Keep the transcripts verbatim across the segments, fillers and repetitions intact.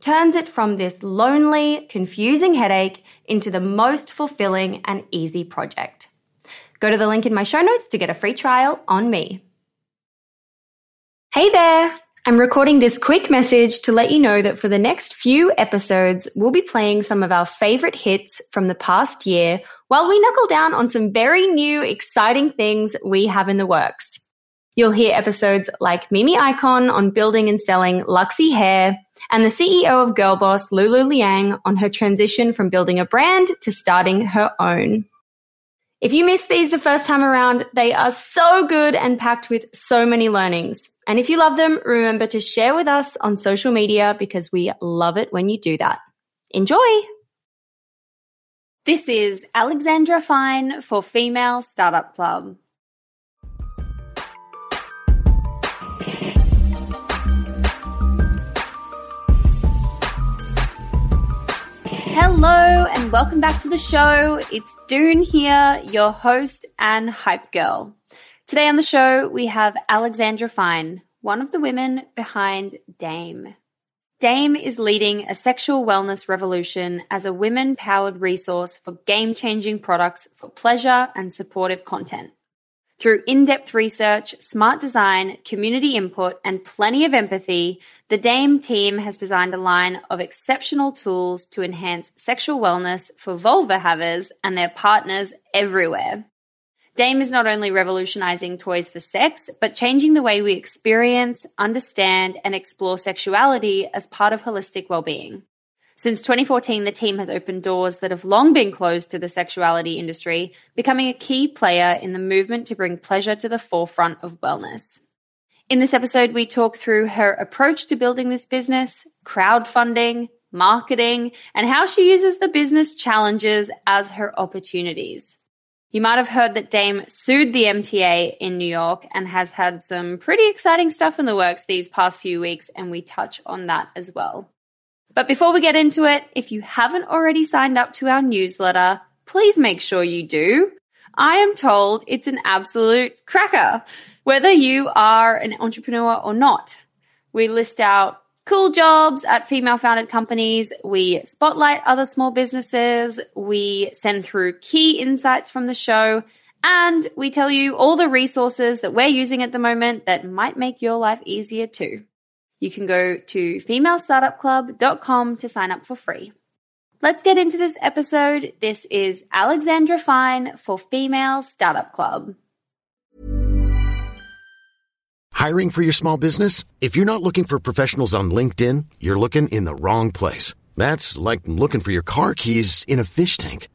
turns it from this lonely, confusing headache into the most fulfilling and easy project. Go to the link in my show notes to get a free trial on me. Hey there! I'm recording this quick message to let you know that for the next few episodes, we'll be playing some of our favorite hits from the past year while we knuckle down on some very new, exciting things we have in the works. You'll hear episodes like Mimi Icon on building and selling Luxy Hair and the C E O of Girlboss, Lulu Liang, on her transition from building a brand to starting her own. If you missed these the first time around, they are so good and packed with so many learnings. And if you love them, remember to share with us on social media because we love it when you do that. Enjoy! This is Alexandra Fine for Female Startup Club. Hello and welcome back to the show. It's Doone here, your host and Hype Girl. Today on the show, we have Alexandra Fine, one of the women behind Dame. Dame is leading a sexual wellness revolution as a women-powered resource for game-changing products for pleasure and supportive content. Through in-depth research, smart design, community input, and plenty of empathy, the Dame team has designed a line of exceptional tools to enhance sexual wellness for vulva havers and their partners everywhere. Dame is not only revolutionizing toys for sex, but changing the way we experience, understand, and explore sexuality as part of holistic well-being. Since twenty fourteen, the team has opened doors that have long been closed to the sexuality industry, becoming a key player in the movement to bring pleasure to the forefront of wellness. In this episode, we talk through her approach to building this business, crowdfunding, marketing, and how she uses the business challenges as her opportunities. You might have heard that Dame sued the M T A in New York and has had some pretty exciting stuff in the works these past few weeks, and we touch on that as well. But before we get into it, if you haven't already signed up to our newsletter, please make sure you do. I am told it's an absolute cracker, whether you are an entrepreneur or not. We list out cool jobs at female-founded companies. We spotlight other small businesses. We send through key insights from the show. And we tell you all the resources that we're using at the moment that might make your life easier too. You can go to female startup club dot com to sign up for free. Let's get into this episode. This is Alexandra Fine for Female Startup Club. Hiring for your small business? If you're not looking for professionals on LinkedIn, you're looking in the wrong place. That's like looking for your car keys in a fish tank.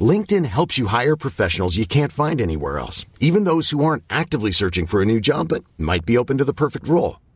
LinkedIn helps you hire professionals you can't find anywhere else, even those who aren't actively searching for a new job but might be open to the perfect role.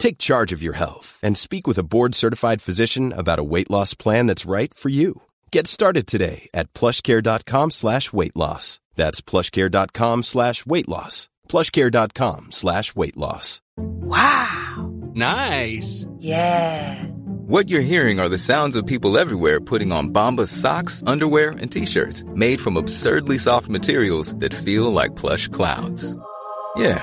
Take charge of your health and speak with a board-certified physician about a weight loss plan that's right for you. Get started today at PlushCare.com slash weight loss. That's PlushCare.com slash weight loss. PlushCare.com slash weight loss. Wow. Nice. Yeah. What you're hearing are the sounds of people everywhere putting on Bombas socks, underwear, and T-shirts made from absurdly soft materials that feel like plush clouds. Yeah,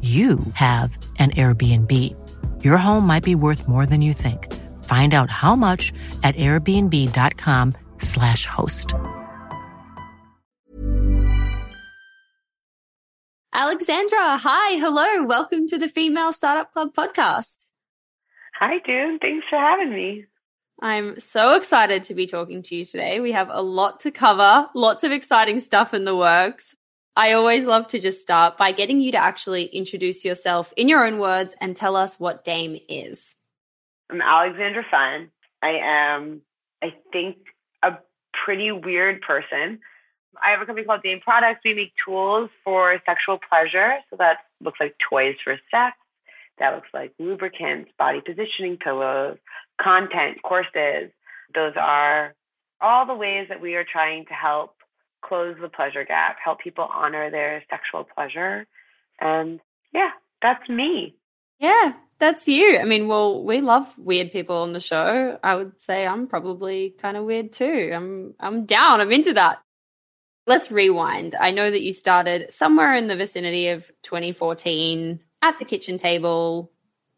you have an Airbnb. Your home might be worth more than you think. Find out how much at airbnb.com slash host. Alexandra, hi, hello. Welcome to the Female Startup Club podcast. Hi, Doone. Thanks for having me. I'm so excited to be talking to you today. We have a lot to cover, lots of exciting stuff in the works. I always love to just start by getting you to actually introduce yourself in your own words and tell us what Dame is. I'm Alexandra Fine. I am, I think, a pretty weird person. I have a company called Dame Products. We make tools for sexual pleasure. So that looks like toys for sex. That looks like lubricants, body positioning pillows, content, courses. Those are all the ways that we are trying to help close the pleasure gap, help people honor their sexual pleasure. And yeah, that's me. Yeah, that's you. I mean, well, we love weird people on the show. I would say I'm probably kind of weird too. I'm I'm down. I'm into that. Let's rewind. I know that you started somewhere in the vicinity of twenty fourteen at the kitchen table,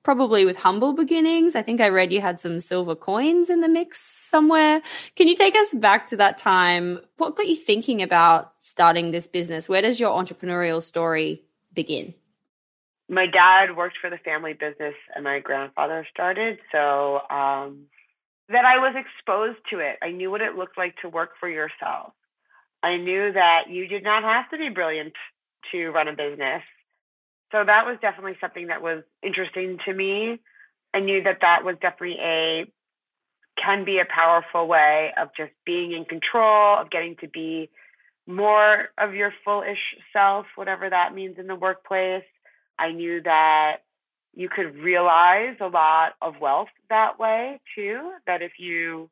probably with humble beginnings. I think I read you had some silver coins in the mix somewhere. Can you take us back to that time? What got you thinking about starting this business? Where does your entrepreneurial story begin? My dad worked for the family business and my grandfather started. So um, that I was exposed to it. I knew what it looked like to work for yourself. I knew that you did not have to be brilliant to run a business. So that was definitely something that was interesting to me. I knew that that was definitely a, can be a powerful way of just being in control, of getting to be more of your full-ish self, whatever that means in the workplace. I knew that you could realize a lot of wealth that way too, that if you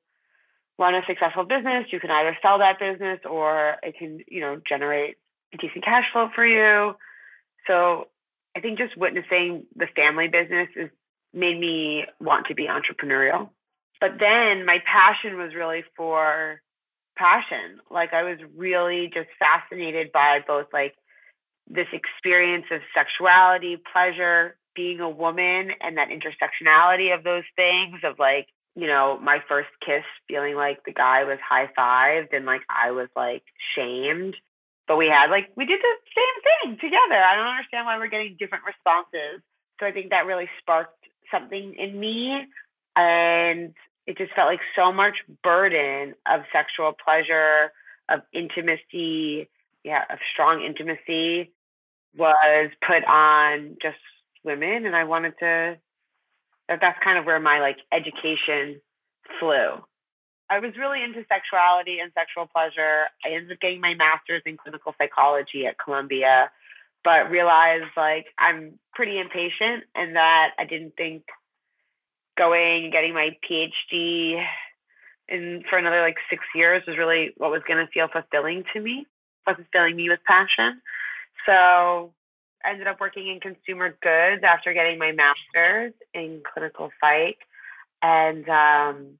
run a successful business, you can either sell that business or it can, you know, generate a decent cash flow for you. So I think just witnessing the family business is, made me want to be entrepreneurial. But then my passion was really for passion. Like I was really just fascinated by both like this experience of sexuality, pleasure, being a woman, and that intersectionality of those things of like, you know, my first kiss feeling like the guy was high-fived and like I was like shamed. But we had like, we did the same thing together. I don't understand why we're getting different responses. So I think that really sparked something in me. And it just felt like so much burden of sexual pleasure, of intimacy, yeah, of strong intimacy was put on just women. And I wanted to that's kind of where my like education flew. I was really into sexuality and sexual pleasure. I ended up getting my master's in clinical psychology at Columbia, but realized like I'm pretty impatient and that I didn't think going and getting my PhD in for another like six years was really what was going to feel fulfilling to me, wasn't filling me with passion. So I ended up working in consumer goods after getting my master's in clinical psych. And um,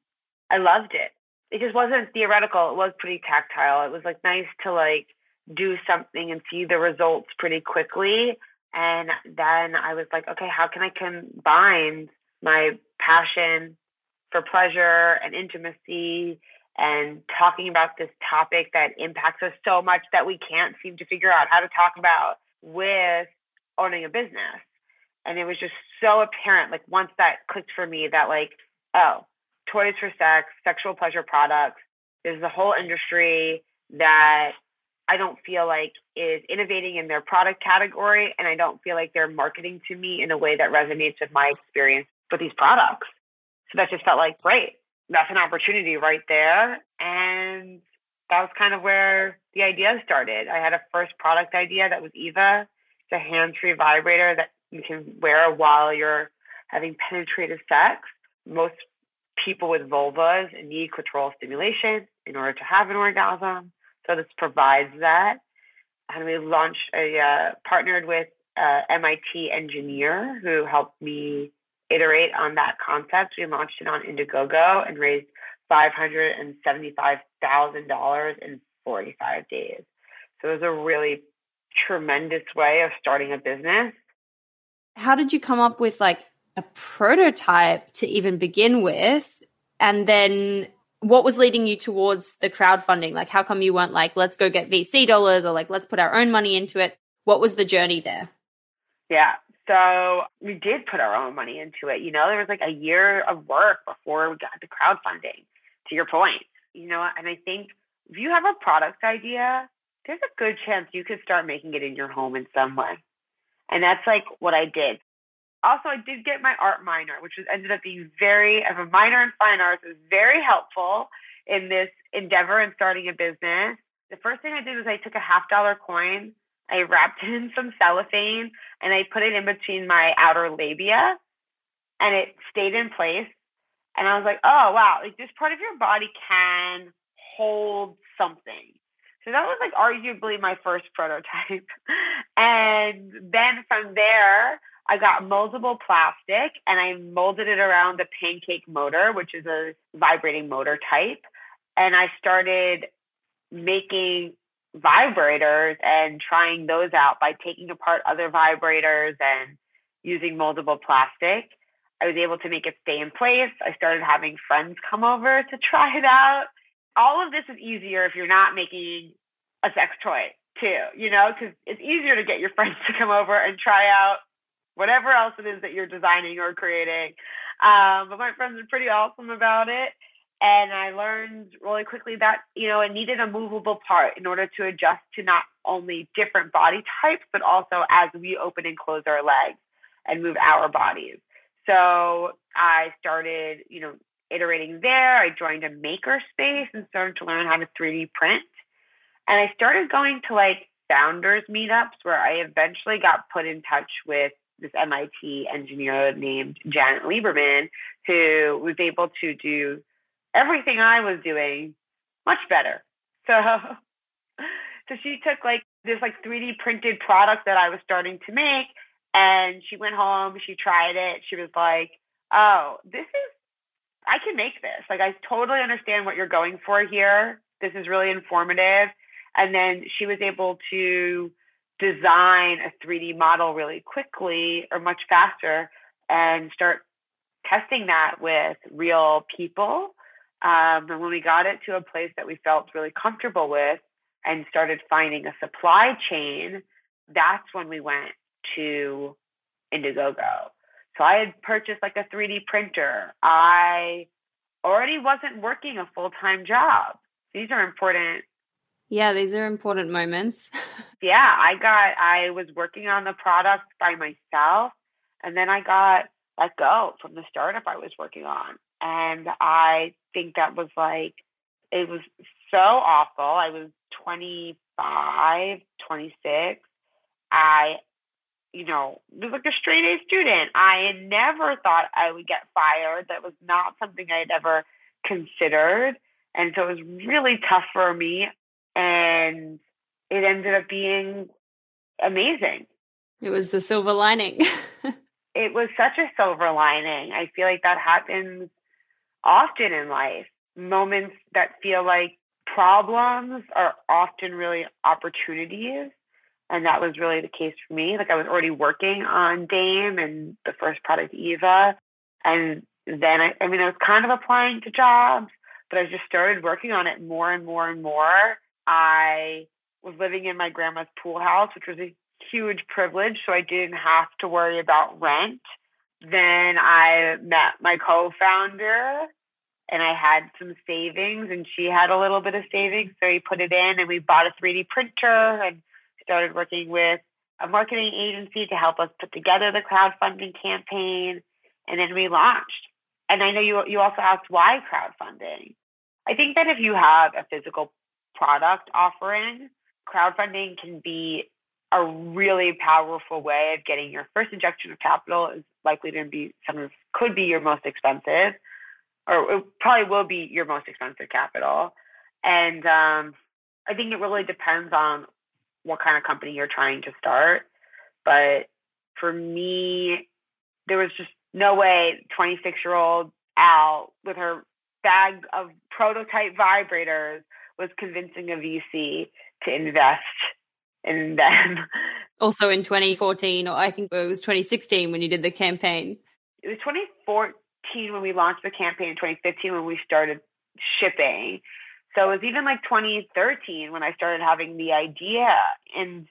I loved it. It just wasn't theoretical. It was pretty tactile. It was like nice to like do something and see the results pretty quickly. And then I was like, okay, how can I combine my passion for pleasure and intimacy and talking about this topic that impacts us so much that we can't seem to figure out how to talk about with owning a business? And it was just so apparent, like once that clicked for me that like, oh, toys for sex, sexual pleasure products, there's a whole industry that I don't feel like is innovating in their product category, and I don't feel like they're marketing to me in a way that resonates with my experience with these products. So that just felt like, great, that's an opportunity right there. And that was kind of where the idea started. I had a first product idea that was Eva. It's a hands-free vibrator that you can wear while you're having penetrative sex. Most people with vulvas need clitoral stimulation in order to have an orgasm. So this provides that. And we launched a uh, partnered with a M I T engineer who helped me iterate on that concept. We launched it on Indiegogo and raised five hundred seventy-five thousand dollars in forty-five days. So it was a really tremendous way of starting a business. How did you come up with like a prototype to even begin with? And then what was leading you towards the crowdfunding? Like, how come you weren't like, let's go get V C dollars or like, let's put our own money into it? What was the journey there? Yeah. So we did put our own money into it. You know, there was like a year of work before we got to crowdfunding, to your point, you know, and I think if you have a product idea, there's a good chance you could start making it in your home in some way. And that's like what I did. Also, I did get my art minor, which was ended up being very, I have a minor in fine arts, it was very helpful in this endeavor in starting a business. The first thing I did was I took a half dollar coin, I wrapped it in some cellophane, and I put it in between my outer labia, and it stayed in place. And I was like, oh, wow, like this part of your body can hold something. So that was like arguably my first prototype. And then from there, I got moldable plastic and I molded it around the pancake motor, which is a vibrating motor type. And I started making vibrators and trying those out by taking apart other vibrators and using moldable plastic. I was able to make it stay in place. I started having friends come over to try it out. All of this is easier if you're not making a sex toy too, you know, because it's easier to get your friends to come over and try out whatever else it is that you're designing or creating. Um, but my friends are pretty awesome about it. And I learned really quickly that, you know, it needed a movable part in order to adjust to not only different body types, but also as we open and close our legs and move our bodies. So I started, you know, iterating there. I joined a maker space and started to learn how to three D print. And I started going to like founders meetups where I eventually got put in touch with this M I T engineer named Janet Lieberman, who was able to do everything I was doing much better. So, so she took like this like three D printed product that I was starting to make, and she went home, she tried it. She was like, oh, this is, I can make this. Like, I totally understand what you're going for here. This is really informative. And then she was able to design a three D model really quickly or much faster and start testing that with real people. Um, and when we got it to a place that we felt really comfortable with and started finding a supply chain, that's when we went to Indiegogo. So I had purchased like a three D printer. I already wasn't working a full-time job. These are important. Yeah, these are important moments. Yeah, I got, I was working on the product by myself, and then I got let go from the startup I was working on. And I think that was like, it was so awful. I was twenty-five, twenty-six. I, you know, was like a straight A student. I had never thought I would get fired. That was not something I'd ever considered. And so it was really tough for me. And it ended up being amazing. It was the silver lining. It was such a silver lining. I feel like that happens often in life. Moments that feel like problems are often really opportunities. And that was really the case for me. Like I was already working on Dame and the first product, Eva. And then, I, I mean, I was kind of applying to jobs, but I just started working on it more and more and more. I was living in my grandma's pool house, which was a huge privilege. So I didn't have to worry about rent. Then I met my co-founder and I had some savings and she had a little bit of savings. So we put it in and we bought a three D printer and started working with a marketing agency to help us put together the crowdfunding campaign, and then we launched. And I know you you also asked why crowdfunding. I think that if you have a physical product offering, crowdfunding can be a really powerful way of getting your first injection of capital. Is likely to be something could be your most expensive, or it probably will be your most expensive capital. And um, I think it really depends on what kind of company you're trying to start. But for me, there was just no way twenty-six-year-old Al with her bag of prototype vibrators was convincing a V C to invest in them. Also in twenty fourteen, or I think it was twenty sixteen when you did the campaign. It was twenty fourteen when we launched the campaign, twenty fifteen when we started shipping. So it was even like twenty thirteen when I started having the idea. And,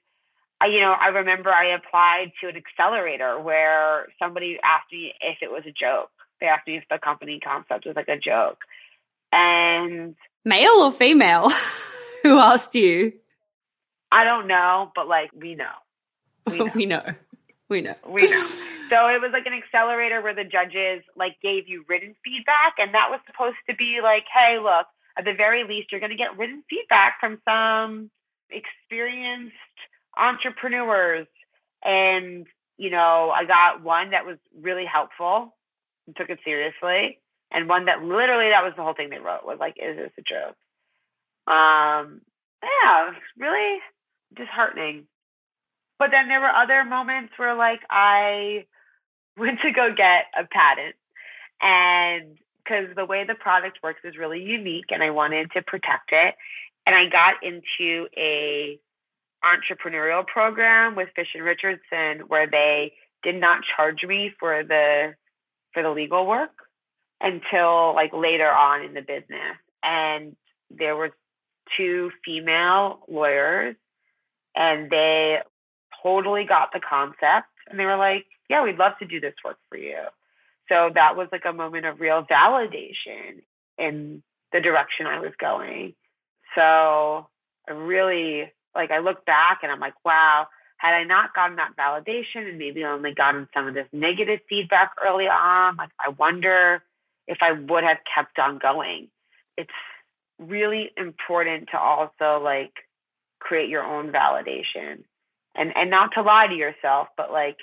I, you know, I remember I applied to an accelerator where somebody asked me if it was a joke. They asked me if the company concept was like a joke. And male or female? Who asked you? I don't know, but like we know. We know. we know. We know. We know. So it was like an accelerator where the judges like gave you written feedback. And that was supposed to be like, hey, look, at the very least, you're going to get written feedback from some experienced entrepreneurs. And, you know, I got one that was really helpful and took it seriously. And one that literally, that was the whole thing they wrote, was like, is this a joke? Um, yeah, it was really disheartening. But then there were other moments where like I went to go get a patent, and because the way the product works is really unique and I wanted to protect it. And I got into a entrepreneurial program with Fish and Richardson where they did not charge me for the for the legal work until like later on in the business. And there were two female lawyers and they totally got the concept and they were like, yeah, we'd love to do this work for you. So that was like a moment of real validation in the direction I was going. So I really, like, I look back and I'm like, wow, had I not gotten that validation and maybe only gotten some of this negative feedback early on, like, I wonder if I would have kept on going. It's really important to also like create your own validation and, and not to lie to yourself, but like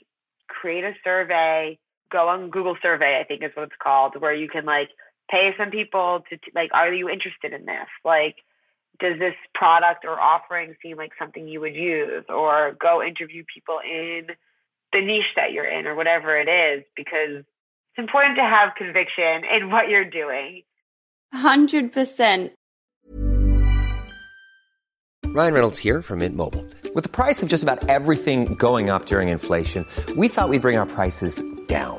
create a survey. Go on Google Survey, I think is what it's called, where you can like pay some people to like, are you interested in this? Like, does this product or offering seem like something you would use? Or go interview people in the niche that you're in or whatever it is, because it's important to have conviction in what you're doing. one hundred percent. Ryan Reynolds here from Mint Mobile. With the price of just about everything going up during inflation, we thought we'd bring our prices down.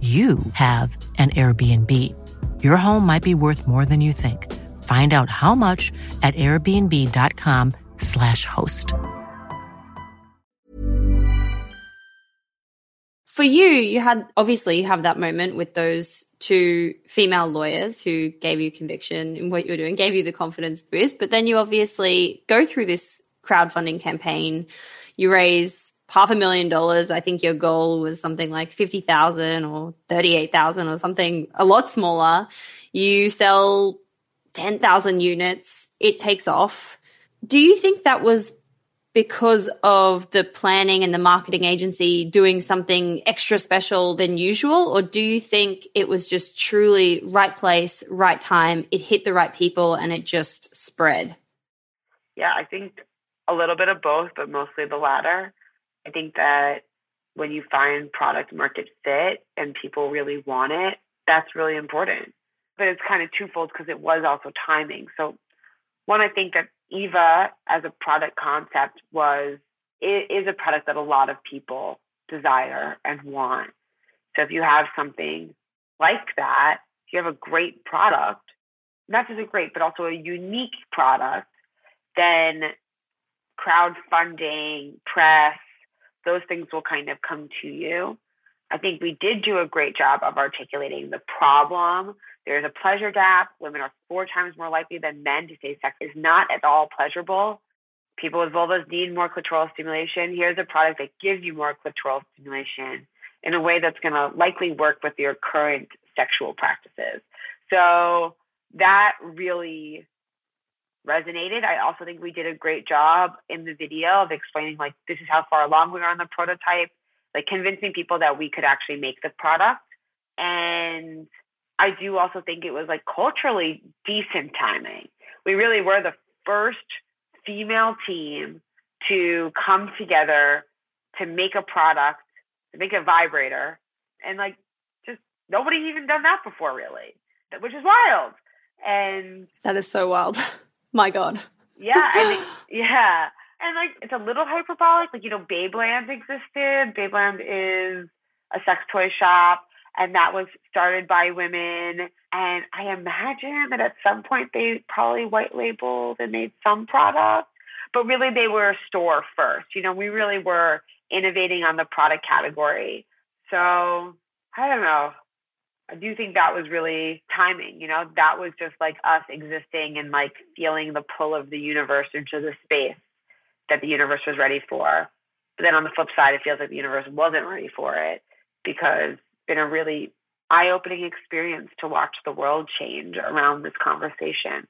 you have an Airbnb. Your home might be worth more than you think. Find out how much at airbnb.com slash host. For you, you had obviously you have that moment with those two female lawyers who gave you conviction in what you were doing, gave you the confidence boost, but then you obviously go through this crowdfunding campaign. You raise half a million dollars. I think your goal was something like fifty thousand or thirty-eight thousand or something a lot smaller. You sell ten thousand units. It takes off. Do you think that was because of the planning and the marketing agency doing something extra special than usual? Or do you think it was just truly right place, right time? It hit the right people and it just spread? Yeah, I think a little bit of both, but mostly the latter. I think that when you find product market fit and people really want it, that's really important. But it's kind of twofold because it was also timing. So one, I think that Eva as a product concept was, it is a product that a lot of people desire and want. So if you have something like that, if you have a great product, not just a great, but also a unique product, then crowdfunding, press, those things will kind of come to you. I think we did do a great job of articulating the problem. There's a pleasure gap. Women are four times more likely than men to say sex is not at all pleasurable. People with vulvas need more clitoral stimulation. Here's a product that gives you more clitoral stimulation in a way that's going to likely work with your current sexual practices. So that really resonated. I also think we did a great job in the video of explaining, like, this is how far along we are on the prototype, like convincing people that we could actually make the product. And I do also think it was like culturally decent timing. We really were the first female team to come together to make a product, to make a vibrator. And like, just nobody's even done that before, really, which is wild. And that is so wild. My God. Yeah. I think, yeah. And like, it's a little hyperbolic. Like, you know, Babeland existed. Babeland is a sex toy shop, and that was started by women. And I imagine that at some point they probably white labeled and made some products, but really they were a store first. You know, we really were innovating on the product category. So I don't know. I do think that was really timing, you know, that was just like us existing and like feeling the pull of the universe into the space that the universe was ready for. But then on the flip side, it feels like the universe wasn't ready for it, because it's been a really eye-opening experience to watch the world change around this conversation.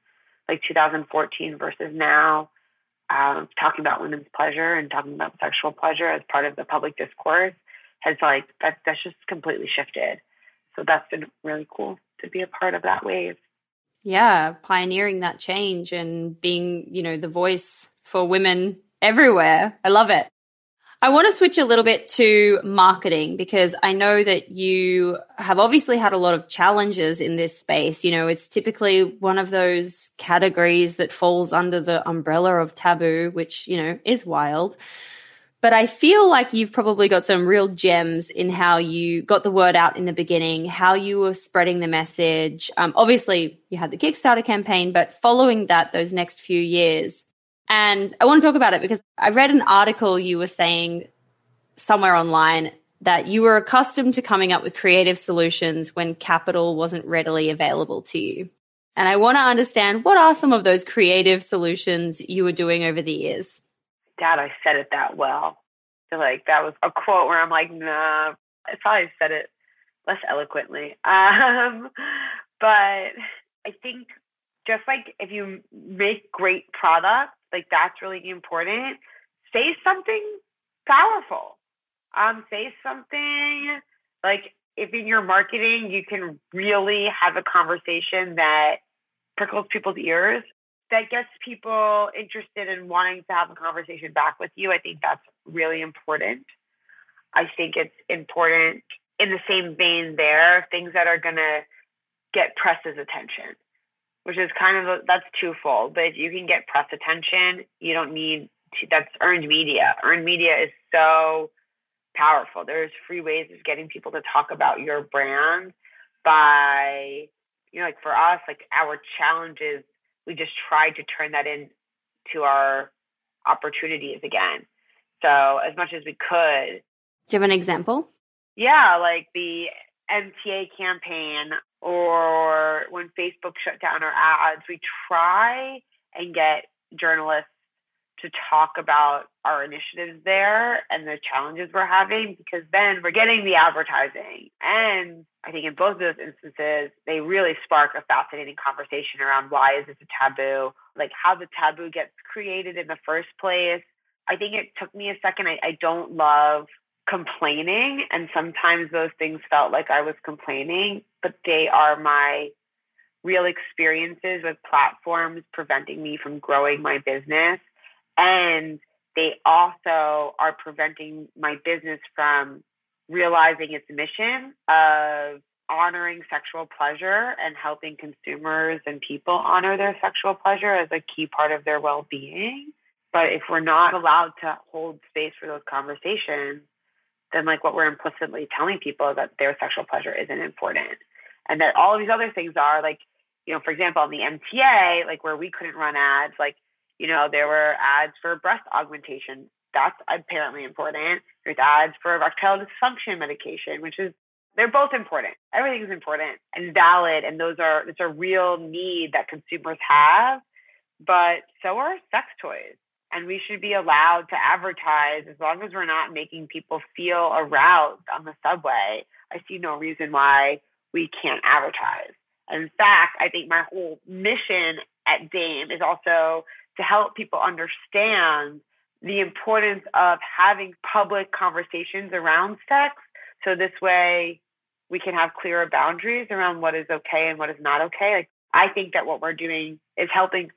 like two thousand fourteen versus now, um, talking about women's pleasure and talking about sexual pleasure as part of the public discourse has like, that, that's just completely shifted. So that's been really cool to be a part of that wave. Yeah, pioneering that change and being, you know, the voice for women everywhere. I love it. I want to switch a little bit to marketing because I know that you have obviously had a lot of challenges in this space. You know, it's typically one of those categories that falls under the umbrella of taboo, which, you know, is wild. But I feel like you've probably got some real gems in how you got the word out in the beginning, how you were spreading the message. Um, obviously, you had the Kickstarter campaign, but following that, those next few years. And I want to talk about it because I read an article you were saying somewhere online that you were accustomed to coming up with creative solutions when capital wasn't readily available to you. And I want to understand, what are some of those creative solutions you were doing over the years? Dad, I said it that well. So like, that was a quote where I'm like, nah, I probably said it less eloquently. Um, but I think just like if you make great products, like that's really important. Say something powerful. Um, say something like if in your marketing, you can really have a conversation that prickles people's ears, that gets people interested in wanting to have a conversation back with you. I think that's really important. I think it's important in the same vein there, things that are going to get press's attention, which is kind of, a, that's twofold. But if you can get press attention, you don't need, to, that's earned media. Earned media is so powerful. There's free ways of getting people to talk about your brand by, you know, like for us, like our challenges, we just tried to turn that into our opportunities again. So as much as we could. Do you have an example? Yeah, like the M T A campaign or when Facebook shut down our ads, we try and get journalists to talk about our initiatives there and the challenges we're having, because then we're getting the advertising. And I think in both of those instances, they really spark a fascinating conversation around why is this a taboo, like how the taboo gets created in the first place. I think it took me a second. I, I don't love complaining. And sometimes those things felt like I was complaining, but they are my real experiences with platforms preventing me from growing my business. And they also are preventing my business from realizing its mission of honoring sexual pleasure and helping consumers and people honor their sexual pleasure as a key part of their well-being. But if we're not allowed to hold space for those conversations, then like what we're implicitly telling people is that their sexual pleasure isn't important and that all of these other things are, like, you know, for example, on the M T A, like where we couldn't run ads, like, you know, there were ads for breast augmentation. That's apparently important. There's ads for erectile dysfunction medication, which is, they're both important. Everything's important and valid. And those are, it's a real need that consumers have, but so are sex toys. And we should be allowed to advertise as long as we're not making people feel aroused on the subway. I see no reason why we can't advertise. And in fact, I think my whole mission at Dame is also to help people understand the importance of having public conversations around sex. So this way we can have clearer boundaries around what is okay and what is not okay. Like, I think that what we're doing is helping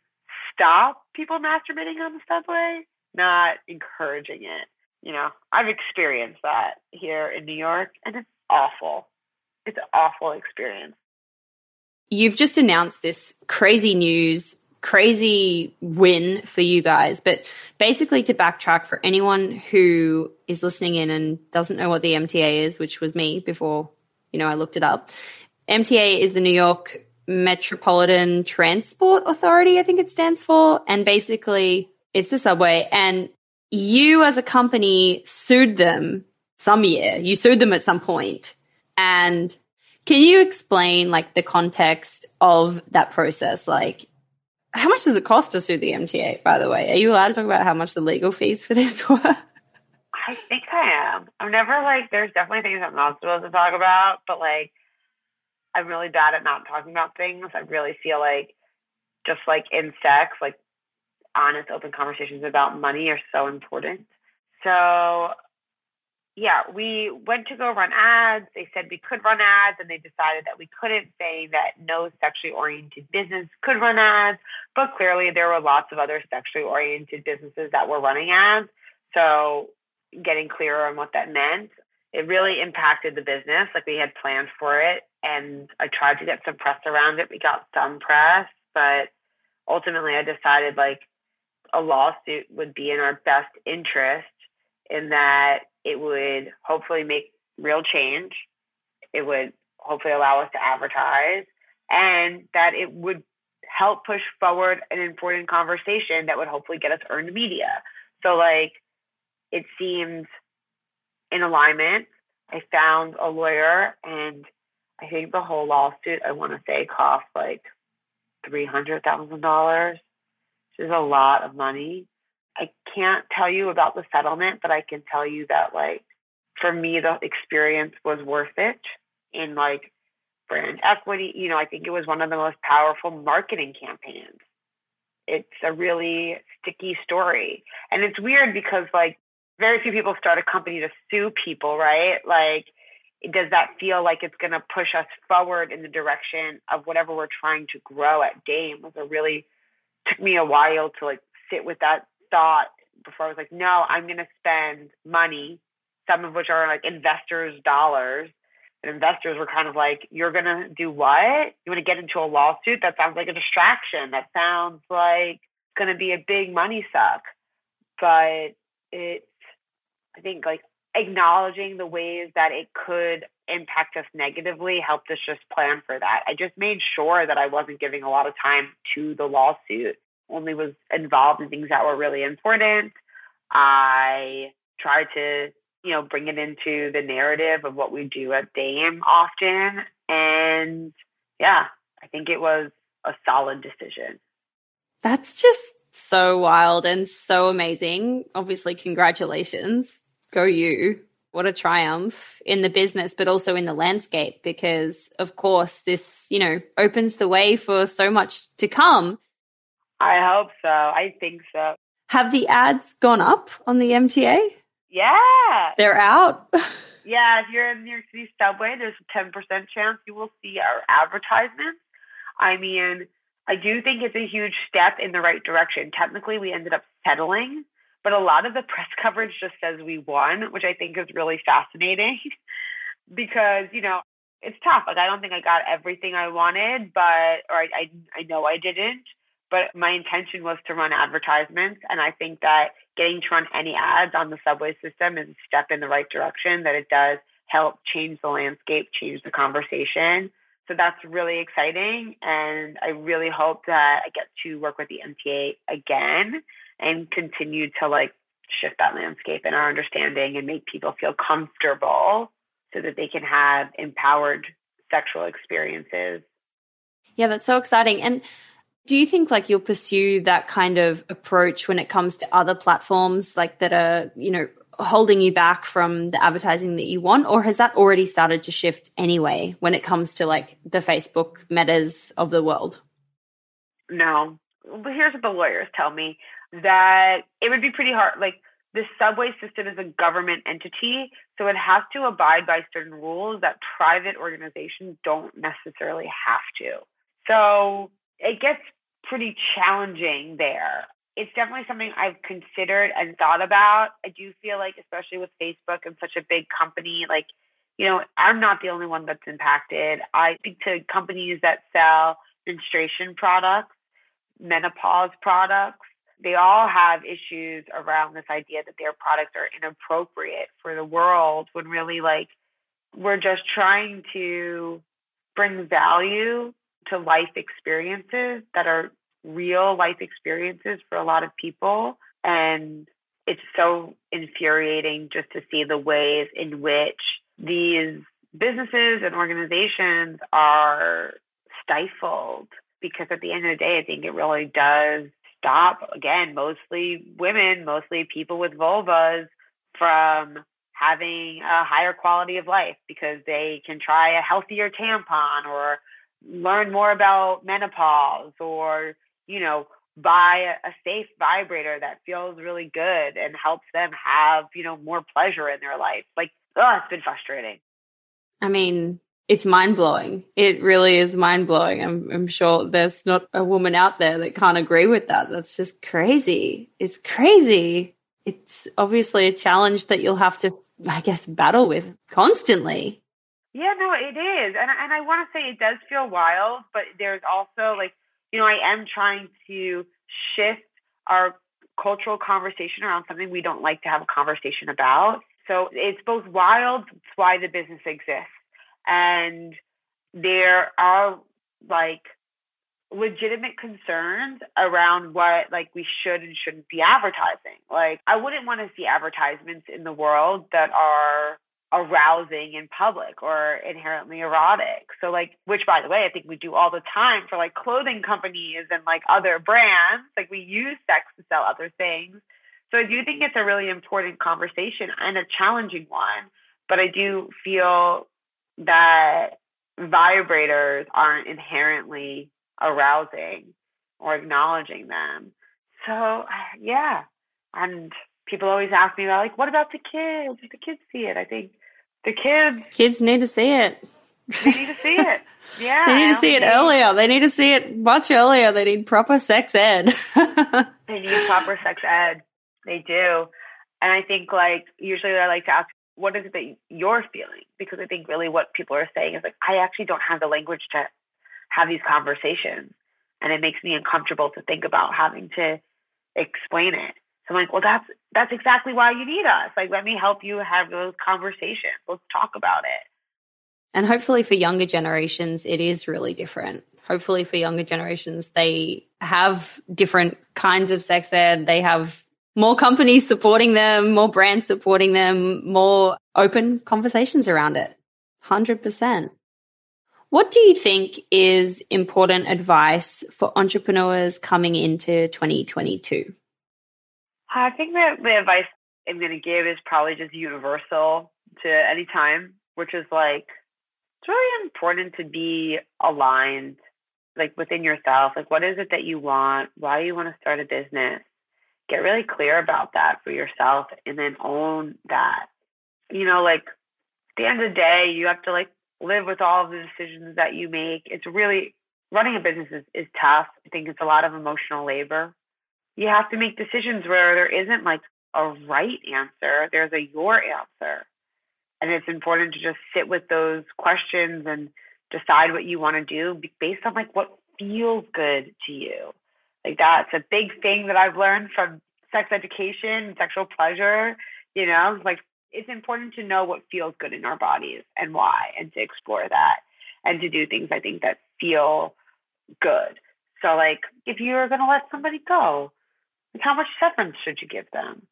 stop people masturbating on the subway, not encouraging it. You know, I've experienced that here in New York, and it's awful. It's an awful experience. You've just announced this crazy news, crazy win for you guys. But basically, to backtrack for anyone who is listening in and doesn't know what the M T A is, which was me before, you know, I looked it up. M T A is the New York Metropolitan Transport Authority, I think it stands for. And basically, it's the subway. And you as a company sued them some year. You sued them at some point. And can you explain like the context of that process? Like, how much does it cost to sue the M T A, by the way? Are you allowed to talk about how much the legal fees for this were? I think I am. I'm never like, there's definitely things I'm not supposed to talk about, but like, I'm really bad at not talking about things. I really feel like just like in sex, like honest, open conversations about money are so important. So yeah, we went to go run ads. They said we could run ads, and they decided that we couldn't, saying that no sexually oriented business could run ads. But clearly there were lots of other sexually oriented businesses that were running ads. So getting clearer on what that meant, it really impacted the business. Like, we had planned for it, and I tried to get some press around it. We got some press, but ultimately I decided like a lawsuit would be in our best interest, in that it would hopefully make real change. It would hopefully allow us to advertise, and that it would help push forward an important conversation that would hopefully get us earned media. So like, it seemed in alignment. I found a lawyer, and I think the whole lawsuit, I want to say, cost like three hundred thousand dollars, which is a lot of money. I can't tell you about the settlement, but I can tell you that, like, for me, the experience was worth it in, like, brand equity. You know, I think it was one of the most powerful marketing campaigns. It's a really sticky story. And it's weird because, like, very few people start a company to sue people, right? Like, does that feel like it's going to push us forward in the direction of whatever we're trying to grow at Dame? Was a really, took me a while to, like, sit with that thought before I was like, no, I'm going to spend money, some of which are like investors' dollars. And investors were kind of like, you're going to do what? You want to get into a lawsuit? That sounds like a distraction. That sounds like it's going to be a big money suck. But it's, I think, like acknowledging the ways that it could impact us negatively helped us just plan for that. I just made sure that I wasn't giving a lot of time to the lawsuit. Only was involved in things that were really important. I tried to, you know, bring it into the narrative of what we do at Dame often. And yeah, I think it was a solid decision. That's just so wild and so amazing. Obviously, congratulations. Go you. What a triumph in the business, but also in the landscape, because of course this, you know, opens the way for so much to come. I hope so. I think so. Have the ads gone up on the M T A? Yeah. They're out? Yeah. If you're in New York City subway, there's a ten percent chance you will see our advertisements. I mean, I do think it's a huge step in the right direction. Technically, we ended up settling, but a lot of the press coverage just says we won, which I think is really fascinating because, you know, it's tough. Like, I don't think I got everything I wanted, but, or I, I, I know I didn't. But my intention was to run advertisements, and I think that getting to run any ads on the subway system is a step in the right direction, that it does help change the landscape, change the conversation. So that's really exciting, and I really hope that I get to work with the M T A again and continue to, like, shift that landscape and our understanding and make people feel comfortable so that they can have empowered sexual experiences. Yeah, that's so exciting. And do you think, like, you'll pursue that kind of approach when it comes to other platforms, like, that are, you know, holding you back from the advertising that you want? Or has that already started to shift anyway when it comes to, like, the Facebook metas of the world? No. But here's what the lawyers tell me, that it would be pretty hard. Like, the subway system is a government entity, so it has to abide by certain rules that private organizations don't necessarily have to. So it gets pretty challenging there. It's definitely something I've considered and thought about. I do feel like, especially with Facebook and such a big company, like, you know, I'm not the only one that's impacted. I speak to companies that sell menstruation products, menopause products. They all have issues around this idea that their products are inappropriate for the world, when really, like, we're just trying to bring value to life experiences that are real life experiences for a lot of people. And it's so infuriating just to see the ways in which these businesses and organizations are stifled, because at the end of the day, I think it really does stop, again, mostly women, mostly people with vulvas, from having a higher quality of life, because they can try a healthier tampon or learn more about menopause or you know, buy a safe vibrator that feels really good and helps them have, you know, more pleasure in their life. Like, oh, it's been frustrating. I mean, it's mind-blowing. It really is mind-blowing. I'm, I'm sure there's not a woman out there that can't agree with that. That's just crazy. It's crazy. It's obviously a challenge that you'll have to, I guess, battle with constantly. Yeah, no, it is. And, and I want to say it does feel wild, but there's also like, you know, I am trying to shift our cultural conversation around something we don't like to have a conversation about. So it's both wild, it's why the business exists. And there are like legitimate concerns around what like we should and shouldn't be advertising. Like I wouldn't want to see advertisements in the world that are arousing in public or inherently erotic. So like, which by the way, I think we do all the time for like clothing companies and like other brands, like we use sex to sell other things. So I do think it's a really important conversation and a challenging one, but I do feel that vibrators aren't inherently arousing or acknowledging them. So yeah. And people always ask me about like, what about the kids? If the kids see it, I think the kids kids need to see it. They need to see it. Yeah. They need to see it think. earlier. They need to see it much earlier. They need proper sex ed. They need proper sex ed. They do. And I think like usually I like to ask, what is it that you're feeling? Because I think really what people are saying is like, I actually don't have the language to have these conversations. And it makes me uncomfortable to think about having to explain it. So I'm like, well, that's that's exactly why you need us. Like, let me help you have those conversations. Let's talk about it. And hopefully for younger generations, it is really different. Hopefully for younger generations, they have different kinds of sex ed. They have more companies supporting them, more brands supporting them, more open conversations around it. one hundred percent. What do you think is important advice for entrepreneurs coming into twenty twenty-two? I think that the advice I'm going to give is probably just universal to any time, which is like, it's really important to be aligned, like within yourself. Like, what is it that you want? Why you want to start a business? Get really clear about that for yourself and then own that. You know, like at the end of the day, you have to like live with all of the decisions that you make. It's really, running a business is, is tough. I think it's a lot of emotional labor. You have to make decisions where there isn't like a right answer. There's a your answer. And it's important to just sit with those questions and decide what you want to do based on like what feels good to you. Like that's a big thing that I've learned from sex education, sexual pleasure, you know, like it's important to know what feels good in our bodies and why, and to explore that and to do things I think that feel good. So like if you're going to let somebody go, like how much severance should you give them?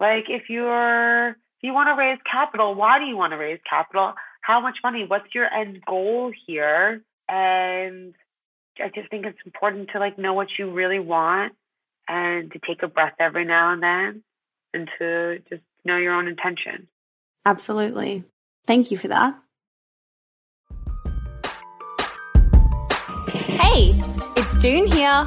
Like if you're, if you want to raise capital, why do you want to raise capital? How much money? What's your end goal here? And I just think it's important to like know what you really want and to take a breath every now and then and to just know your own intention. Absolutely. Thank you for that. Hey, it's Doone here.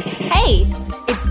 Hey, it's